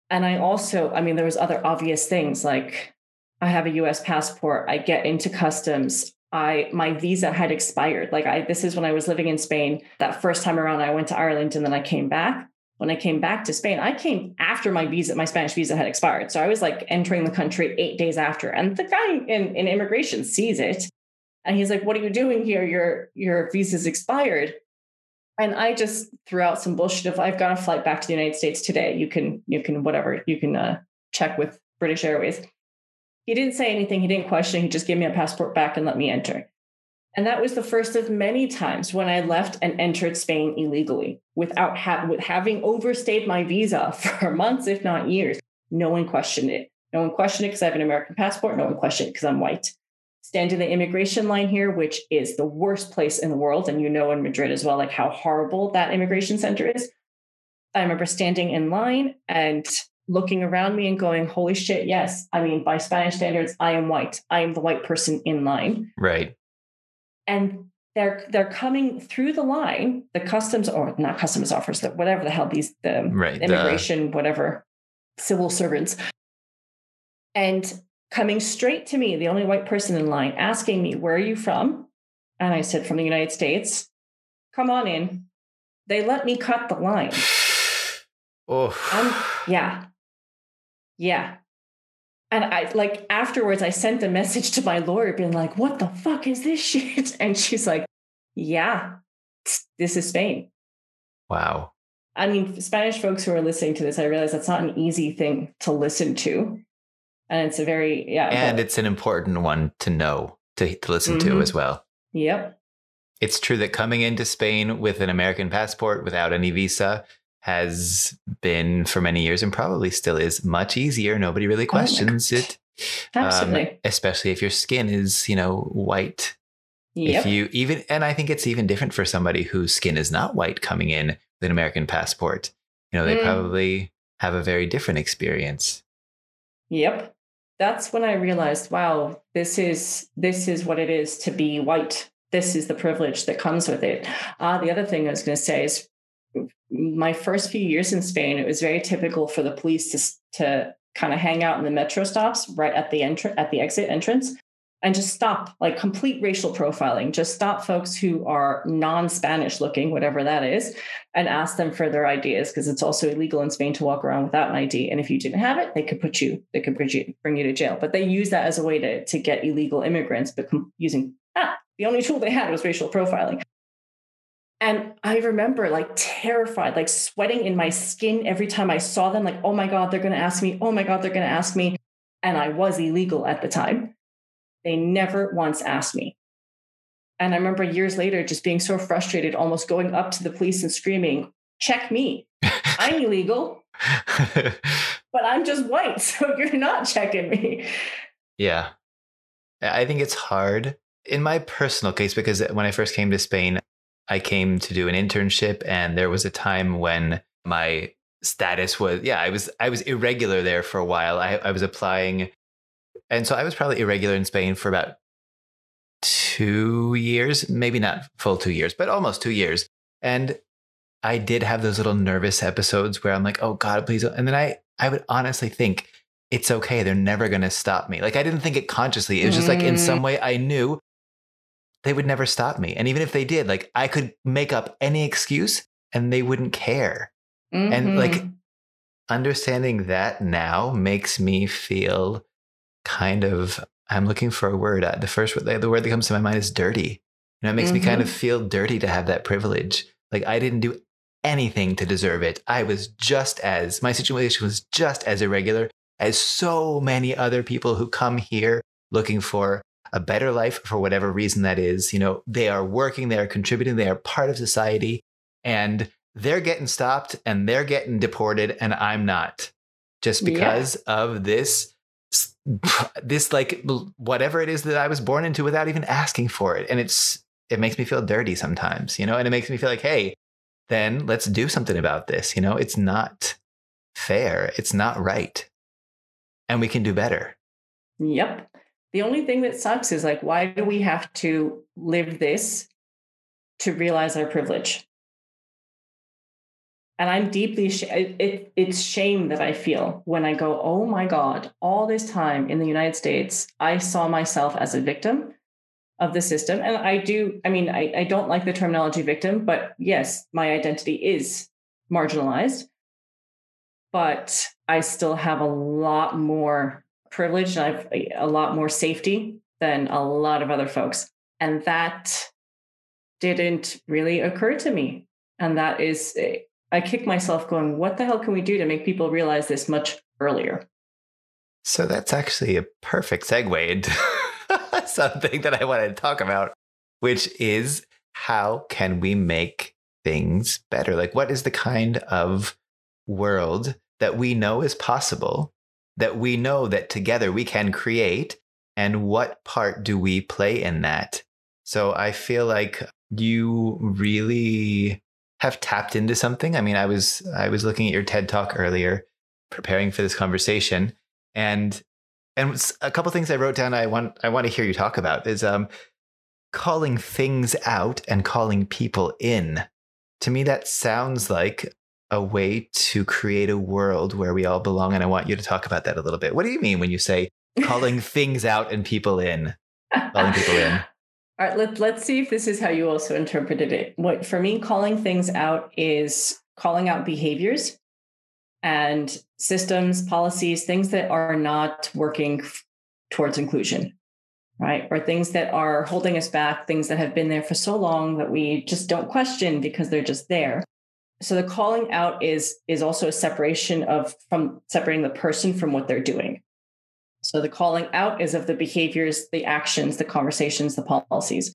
And I also, I mean, there was other obvious things like I have a U S passport. I get into customs. I, my visa had expired. Like I, this is when I was living in Spain. That first time around, I went to Ireland and then I came back. When I came back to Spain, I came after my visa, my Spanish visa had expired. So I was like entering the country eight days after. And the guy in, in immigration sees it. And he's like, what are you doing here? Your, your visa's expired. And I just threw out some bullshit of, I've got a flight back to the United States today. You can, you can, whatever, you can uh, check with British Airways. He didn't say anything. He didn't question. He just gave me a passport back and let me enter. And that was the first of many times when I left and entered Spain illegally without ha- with having overstayed my visa for months, if not years. No one questioned it. No one questioned it because I have an American passport. No one questioned it because I'm white. Stand in the immigration line here, which is the worst place in the world. And you know, in Madrid as well, like how horrible that immigration center is. I remember standing in line and looking around me and going, holy shit. Yes. I mean, by Spanish standards, I am white. I am the white person in line. Right. And they're, they're coming through the line, the customs or not customs offers, the, whatever the hell these, the right, immigration, the... whatever, civil servants. And coming straight to me, the only white person in line, asking me, where are you from? And I said, from the United States. Come on in. They let me cut the line. Oh, I'm, yeah. Yeah. And I like afterwards, I sent a message to my lawyer being like, what the fuck is this shit? And she's like, yeah, this is Spain. Wow. I mean, Spanish folks who are listening to this, I realize that's not an easy thing to listen to. And it's a very, yeah. And but, it's an important one to know, to, to listen mm-hmm. to as well. Yep. It's true that coming into Spain with an American passport without any visa has been for many years and probably still is much easier. Nobody really questions oh it. Absolutely. Um, especially if your skin is, you know, white. Yep. If you even, and I think it's even different for somebody whose skin is not white coming in with an American passport. You know, they mm. probably have a very different experience. Yep. That's when I realized, wow, this is, this is what it is to be white. This is the privilege that comes with it. Uh, the other thing I was going to say is my first few years in Spain, it was very typical for the police to, to kind of hang out in the metro stops right at the entr- at the exit entrance and just stop, like complete racial profiling, just stop folks who are non-Spanish looking, whatever that is, and ask them for their I Ds, because it's also illegal in Spain to walk around without an I D. And if you didn't have it, they could put you, they could bring you to jail. But they use that as a way to, to get illegal immigrants, but using ah, the only tool they had was racial profiling. And I remember like terrified, like sweating in my skin every time I saw them, like, oh my God, they're going to ask me. Oh my God, they're going to ask me. And I was illegal at the time. They never once asked me. And I remember years later, just being so frustrated, almost going up to the police and screaming, check me. I'm illegal, but I'm just white. So you're not checking me. Yeah. I think it's hard in my personal case, because when I first came to Spain, I came to do an internship, and there was a time when my status was, yeah, I was, I was irregular there for a while. I, I was applying. And so I was probably irregular in Spain for about two years, maybe not full two years, but almost two years. And I did have those little nervous episodes where I'm like, oh God, please. And then I, I would honestly think it's okay. They're never going to stop me. Like I didn't think it consciously. It was just like, in some way I knew they would never stop me. And even if they did, like I could make up any excuse and they wouldn't care. Mm-hmm. And like understanding that now makes me feel kind of, I'm looking for a word. The first word, the word that comes to my mind is dirty. You know, it makes mm-hmm. me kind of feel dirty to have that privilege. Like I didn't do anything to deserve it. I was just as, my situation was just as irregular as so many other people who come here looking for a better life for whatever reason that is. You know, they are working, they are contributing, they are part of society, and they're getting stopped and they're getting deported, and I'm not, just because yeah. of this, this like whatever it is that I was born into without even asking for it. And it's, it makes me feel dirty sometimes, you know, and it makes me feel like, hey, then let's do something about this. You know, it's not fair. It's not right. And we can do better. Yep. The only thing that sucks is like, why do we have to live this to realize our privilege? And I'm deeply, sh- it, it, it's shame that I feel when I go, oh my God, all this time in the United States, I saw myself as a victim of the system. And I do, I mean, I, I don't like the terminology victim, but yes, my identity is marginalized, but I still have a lot more privilege and I have a lot more safety than a lot of other folks. And that didn't really occur to me. And that is, I kick myself going, what the hell can we do to make people realize this much earlier? So that's actually a perfect segue into something that I wanted to talk about, which is how can we make things better? Like, what is the kind of world that we know is possible, that we know that together we can create, and what part do we play in that? So I feel like you really have tapped into something. I mean, I was I was looking at your TED Talk earlier, preparing for this conversation, and and a couple of things I wrote down I want I want to hear you talk about is um calling things out and calling people in. To me, that sounds like a way to create a world where we all belong. And I want you to talk about that a little bit. What do you mean when you say calling things out and people in? Calling people in. All right, let, let's see if this is how you also interpreted it. What for me, calling things out is calling out behaviors and systems, policies, things that are not working towards inclusion, right? Or things that are holding us back, things that have been there for so long that we just don't question because they're just there. So the calling out is, is also a separation of from separating the person from what they're doing. So the calling out is of the behaviors, the actions, the conversations, the policies.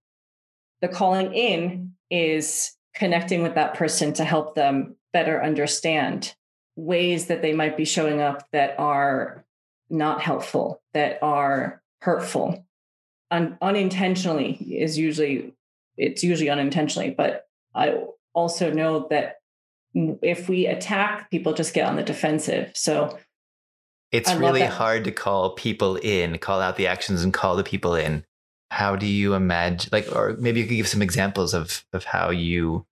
the calling in is connecting with that person to help them better understand ways that they might be showing up that are not helpful, that are hurtful. Un- unintentionally is usually, it's usually unintentionally, but I also know that if we attack, people just get on the defensive. So it's really hard to call people in, call out the actions and call the people in. How do you imagine, like, or maybe you could give some examples of, of how you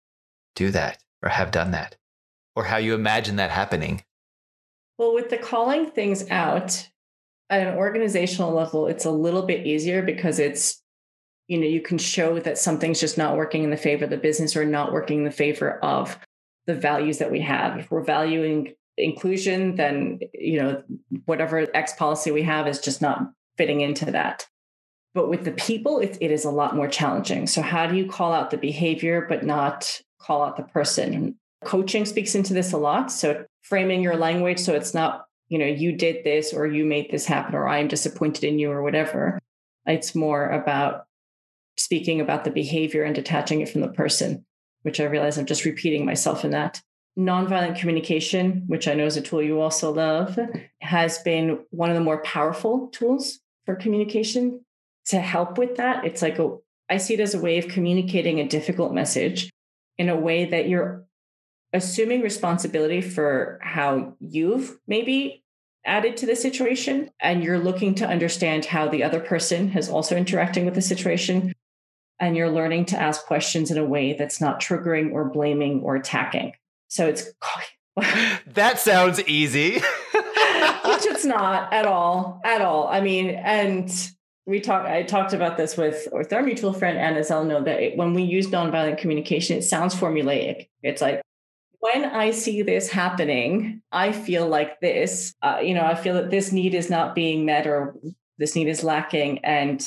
do that or have done that or how you imagine that happening? Well, with the calling things out at an organizational level, it's a little bit easier because it's, you know, you can show that something's just not working in the favor of the business or not working in the favor of the values that we have. If we're valuing inclusion, then, you know, whatever X policy we have is just not fitting into that. But with the people, it, it is a lot more challenging. So how do you call out the behavior, but not call out the person? Coaching speaks into this a lot. So framing your language. So it's not, you know, you did this or you made this happen, or I'm disappointed in you or whatever. It's more about speaking about the behavior and detaching it from the person, which I realize I'm just repeating myself in that. Nonviolent communication, which I know is a tool you also love, has been one of the more powerful tools for communication. To help with that, it's like a, I see it as a way of communicating a difficult message in a way that you're assuming responsibility for how you've maybe added to the situation, and you're looking to understand how the other person is also interacting with the situation, and you're learning to ask questions in a way that's not triggering or blaming or attacking. So it's that sounds easy, which it's not at all, at all. I mean, and. We talked, I talked about this with, with our mutual friend, Anna Zellno, that it, when we use nonviolent communication, it sounds formulaic. It's like, when I see this happening, I feel like this, uh, you know, I feel that this need is not being met or this need is lacking. And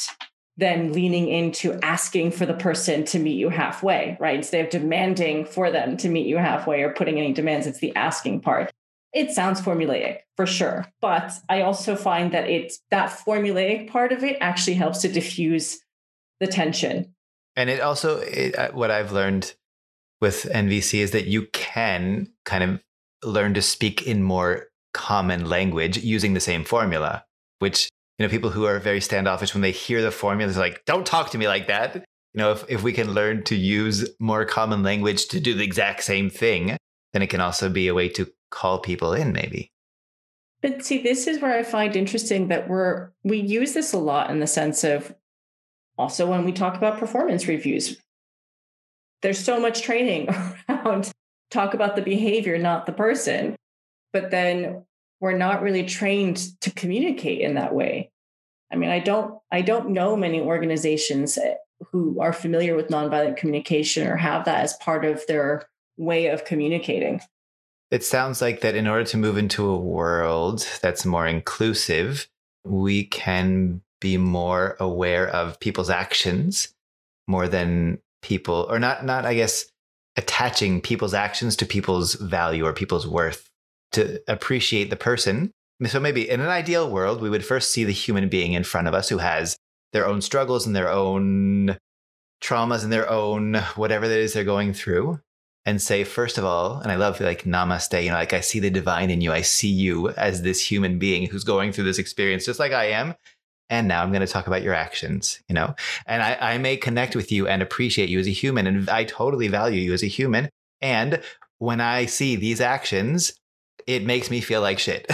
then leaning into asking for the person to meet you halfway, right? Instead of demanding for them to meet you halfway or putting any demands, it's the asking part. It sounds formulaic for sure, but I also find that it's that formulaic part of it actually helps to diffuse the tension. And it also, it, what I've learned with N V C is that you can kind of learn to speak in more common language using the same formula, which, you know, people who are very standoffish when they hear the formula, they're like, don't talk to me like that. You know, if, if we can learn to use more common language to do the exact same thing, then it can also be a way to call people in maybe. But see, this is where I find interesting that we're, we use this a lot in the sense of also when we talk about performance reviews, there's so much training around talk about the behavior, not the person, but then we're not really trained to communicate in that way. I mean, I don't, I don't know many organizations who are familiar with nonviolent communication or have that as part of their way of communicating. It sounds like that in order to move into a world that's more inclusive, we can be more aware of people's actions more than people, or not, not, I guess, attaching people's actions to people's value or people's worth, to appreciate the person. So maybe in an ideal world, we would first see the human being in front of us who has their own struggles and their own traumas and their own whatever it is they're going through. And say, first of all, and I love like namaste, you know, like I see the divine in you. I see you as this human being who's going through this experience just like I am. And now I'm going to talk about your actions, you know, and I, I may connect with you and appreciate you as a human. And I totally value you as a human. And when I see these actions, it makes me feel like shit,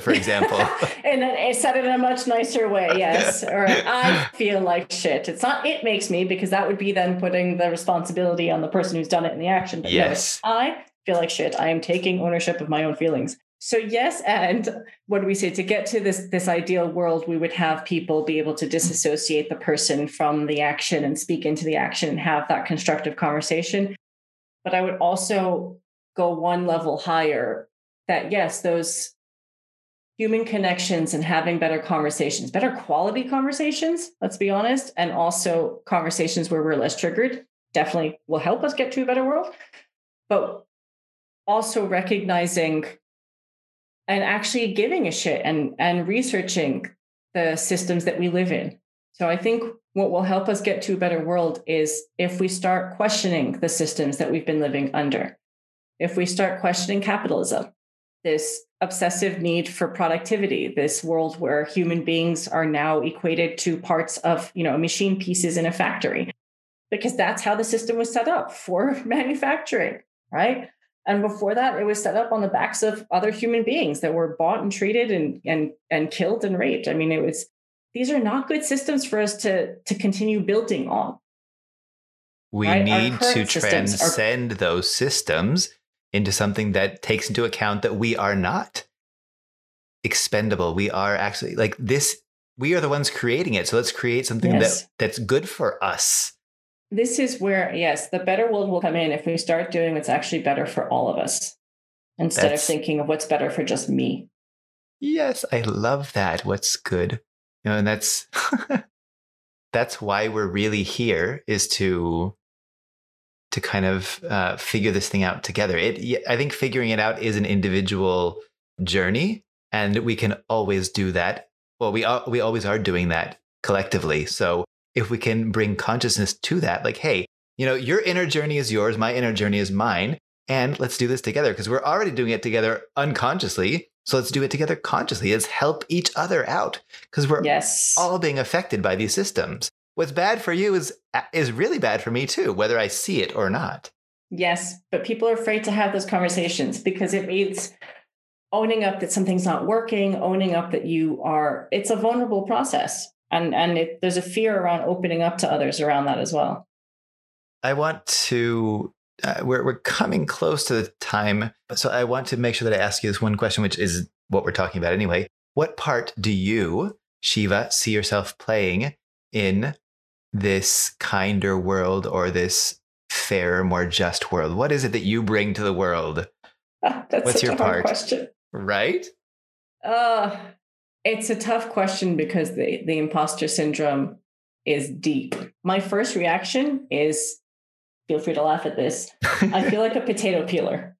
for example. And I said it in a much nicer way. Yes. Or I feel like shit. It's not, it makes me, because that would be then putting the responsibility on the person who's done it in the action. But yes. No, I feel like shit. I am taking ownership of my own feelings. So yes. And what do we say to get to this, this ideal world, we would have people be able to disassociate the person from the action and speak into the action and have that constructive conversation. But I would also go one level higher that yes, those human connections and having better conversations, better quality conversations, let's be honest, and also conversations where we're less triggered definitely will help us get to a better world. But also recognizing and actually giving a shit and, and researching the systems that we live in. So I think what will help us get to a better world is if we start questioning the systems that we've been living under. If we start questioning capitalism, this obsessive need for productivity, this world where human beings are now equated to parts of, you know, machine pieces in a factory, because that's how the system was set up for manufacturing, right? And before that, it was set up on the backs of other human beings that were bought and treated and and and killed and raped. I mean, it was, these are not good systems for us to, to continue building on. We right? need to transcend are- those systems into something that takes into account that we are not expendable. We are actually like this. We are the ones creating it. So let's create something yes. that, that's good for us. This is where, yes, the better world will come in if we start doing what's actually better for all of us instead that's, of thinking of what's better for just me. Yes, I love that. What's good. You know, and that's that's why we're really here, is to to kind of uh, figure this thing out together. It, I think figuring it out is an individual journey, and we can always do that. Well, we are, we always are doing that collectively. So if we can bring consciousness to that, like, hey, you know, your inner journey is yours, my inner journey is mine, and let's do this together because we're already doing it together unconsciously. So let's do it together consciously. Let's help each other out because we're yes. all being affected by these systems. What's bad for you is is really bad for me too, whether I see it or not. Yes, but people are afraid to have those conversations because it means owning up that something's not working, owning up that you are, it's a vulnerable process. And, and it, there's a fear around opening up to others around that as well. I want to... Uh, we're we're coming close to the time, so I want to make sure that I ask you this one question, which is what we're talking about anyway. What part do you, Shiva, see yourself playing in this kinder world or this fairer, more just world? What is it that you bring to the world? Uh, that's What's such your a hard part? Question. Right? Uh, it's a tough question because the, the imposter syndrome is deep. My first reaction is, feel free to laugh at this, I feel like a potato peeler.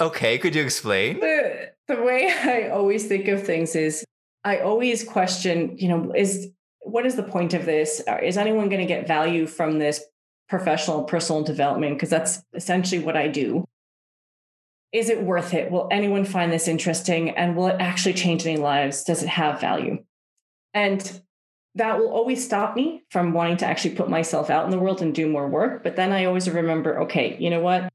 Okay, could you explain? The, the way I always think of things is I always question, you know, is what is the point of this? Is anyone going to get value from this professional, personal development? Because that's essentially what I do. Is it worth it? Will anyone find this interesting? And will it actually change any lives? Does it have value? And that will always stop me from wanting to actually put myself out in the world and do more work. But then I always remember, okay, you know what?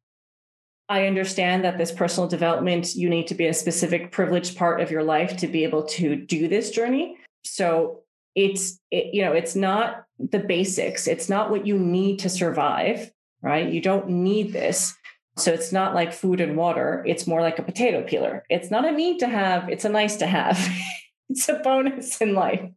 I understand that this personal development, you need to be a specific privileged part of your life to be able to do this journey. So it's, it, you know, it's not the basics. It's not what you need to survive, right? You don't need this. So it's not like food and water. It's more like a potato peeler. It's not a need to have. It's a nice to have. It's a bonus in life.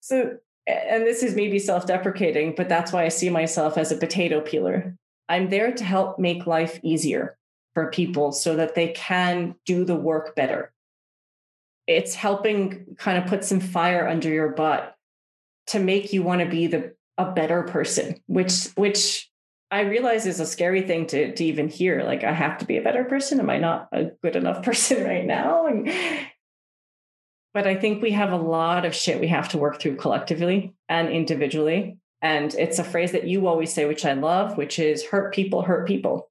So, and this is maybe self-deprecating, but that's why I see myself as a potato peeler. I'm there to help make life easier for people so that they can do the work better. It's helping kind of put some fire under your butt to make you want to be the a better person, which which I realize is a scary thing to, to even hear. Like, I have to be a better person. Am I not a good enough person right now? And, But I think we have a lot of shit we have to work through collectively and individually. And it's a phrase that you always say, which I love, which is hurt people, hurt people.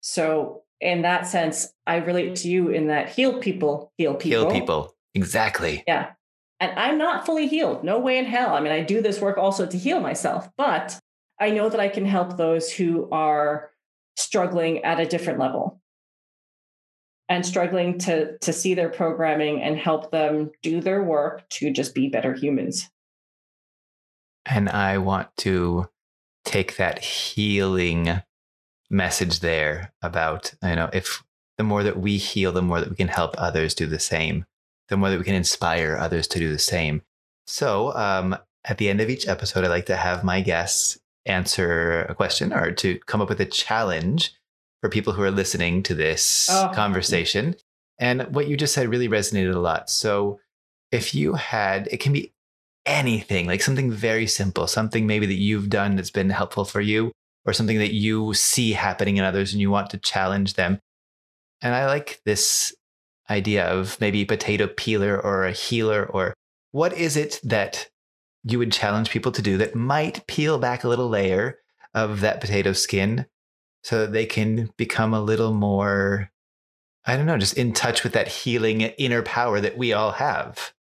So in that sense, I relate to you in that heal people, heal people. Heal people. Exactly. Yeah. And I'm not fully healed. No way in hell. I mean, I do this work also to heal myself, but I know that I can help those who are struggling at a different level. And struggling to to see their programming and help them do their work to just be better humans. And I want to take that healing message there about, you know, if the more that we heal, the more that we can help others do the same, the more that we can inspire others to do the same. So um, at the end of each episode, I like to have my guests answer a question or to come up with a challenge for people who are listening to this oh. conversation. And what you just said really resonated a lot. So if you had, it can be anything, like something very simple, something maybe that you've done that's been helpful for you, or something that you see happening in others and you want to challenge them. And I like this idea of maybe potato peeler or a healer or what is it that you would challenge people to do that might peel back a little layer of that potato skin so that they can become a little more, I don't know, just in touch with that healing inner power that we all have?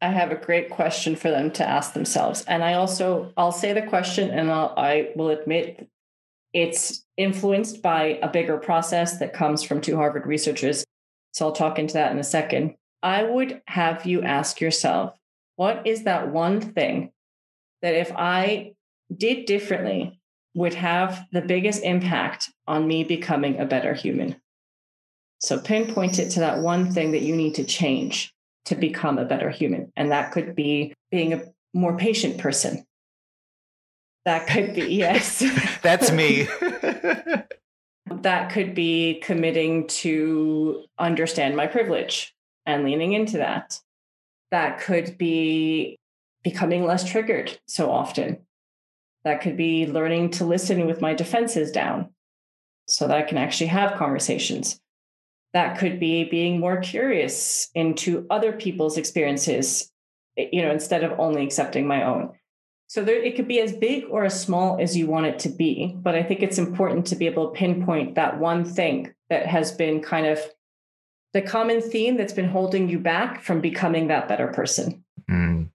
I have a great question for them to ask themselves. And I also, I'll say the question and I'll, I will admit it's influenced by a bigger process that comes from two Harvard researchers. So I'll talk into that in a second. I would have you ask yourself, what is that one thing that if I did differently would have the biggest impact on me becoming a better human? So pinpoint it to that one thing that you need to change to become a better human. And that could be being a more patient person. That could be, yes. That's me. That could be committing to understand my privilege and leaning into that. That could be becoming less triggered so often. That could be learning to listen with my defenses down so that I can actually have conversations. That could be being more curious into other people's experiences, you know, instead of only accepting my own. So there, it could be as big or as small as you want it to be. But I think it's important to be able to pinpoint that one thing that has been kind of the common theme that's been holding you back from becoming that better person. Mm.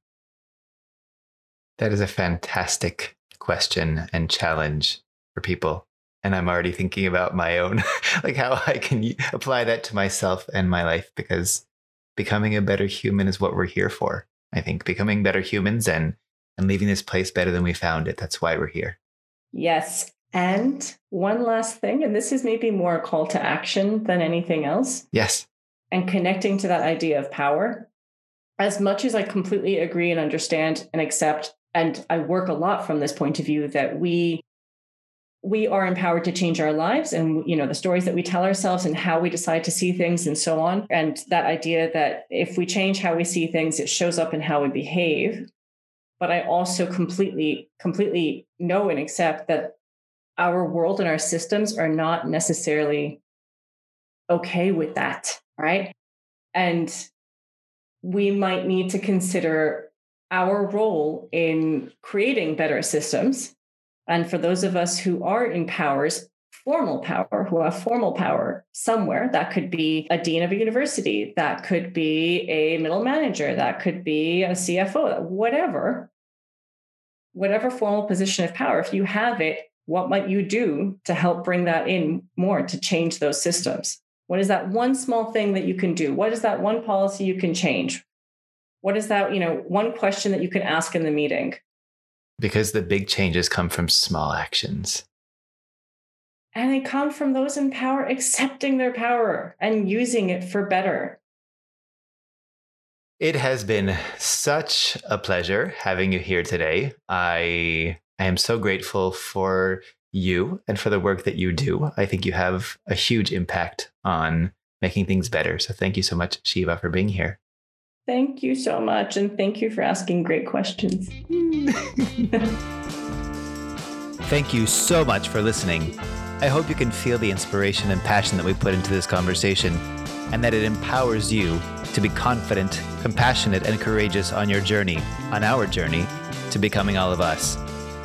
That is a fantastic question and challenge for people. And I'm already thinking about my own, like how I can apply that to myself and my life, because becoming a better human is what we're here for. I think becoming better humans and and leaving this place better than we found it. That's why we're here. Yes. And one last thing, and this is maybe more a call to action than anything else. Yes. And connecting to that idea of power. As much as I completely agree and understand and accept, and I work a lot from this point of view that we we are empowered to change our lives and, you know, the stories that we tell ourselves and how we decide to see things and so on. And that idea that if we change how we see things, it shows up in how we behave. But I also completely, completely know and accept that our world and our systems are not necessarily okay with that, right? And we might need to consider our role in creating better systems. And for those of us who are in powers, formal power, who have formal power somewhere, that could be a dean of a university, that could be a middle manager, that could be a C F O, whatever, whatever formal position of power, if you have it, what might you do to help bring that in more, to change those systems? What is that one small thing that you can do? What is that one policy you can change? What is that, you know, one question that you can ask in the meeting? Because the big changes come from small actions. And they come from those in power accepting their power and using it for better. It has been such a pleasure having you here today. I, I am so grateful for you and for the work that you do. I think you have a huge impact on making things better. So thank you so much, Shiva, for being here. Thank you so much, and thank you for asking great questions. Thank you so much for listening. I hope you can feel the inspiration and passion that we put into this conversation, and that it empowers you to be confident, compassionate, and courageous on your journey, on our journey, to becoming all of us.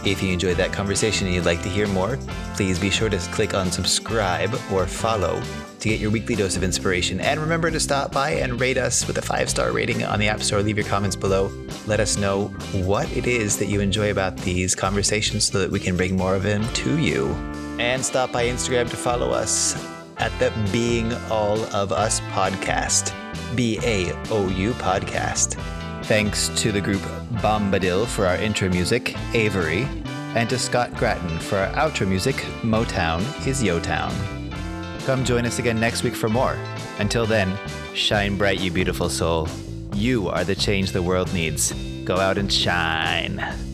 If you enjoyed that conversation and you'd like to hear more, please be sure to click on subscribe or follow to get your weekly dose of inspiration. And remember to stop by and rate us with a five-star rating on the App Store. Leave your comments below. Let us know what it is that you enjoy about these conversations so that we can bring more of them to you. And stop by Instagram to follow us at the Being All of Us podcast, B A O U podcast. Thanks to the group Bombadil for our intro music, Avery, and to Scott Grattan for our outro music, Motown is Yotown. Come join us again next week for more. Until then, shine bright, you beautiful soul. You are the change the world needs. Go out and shine.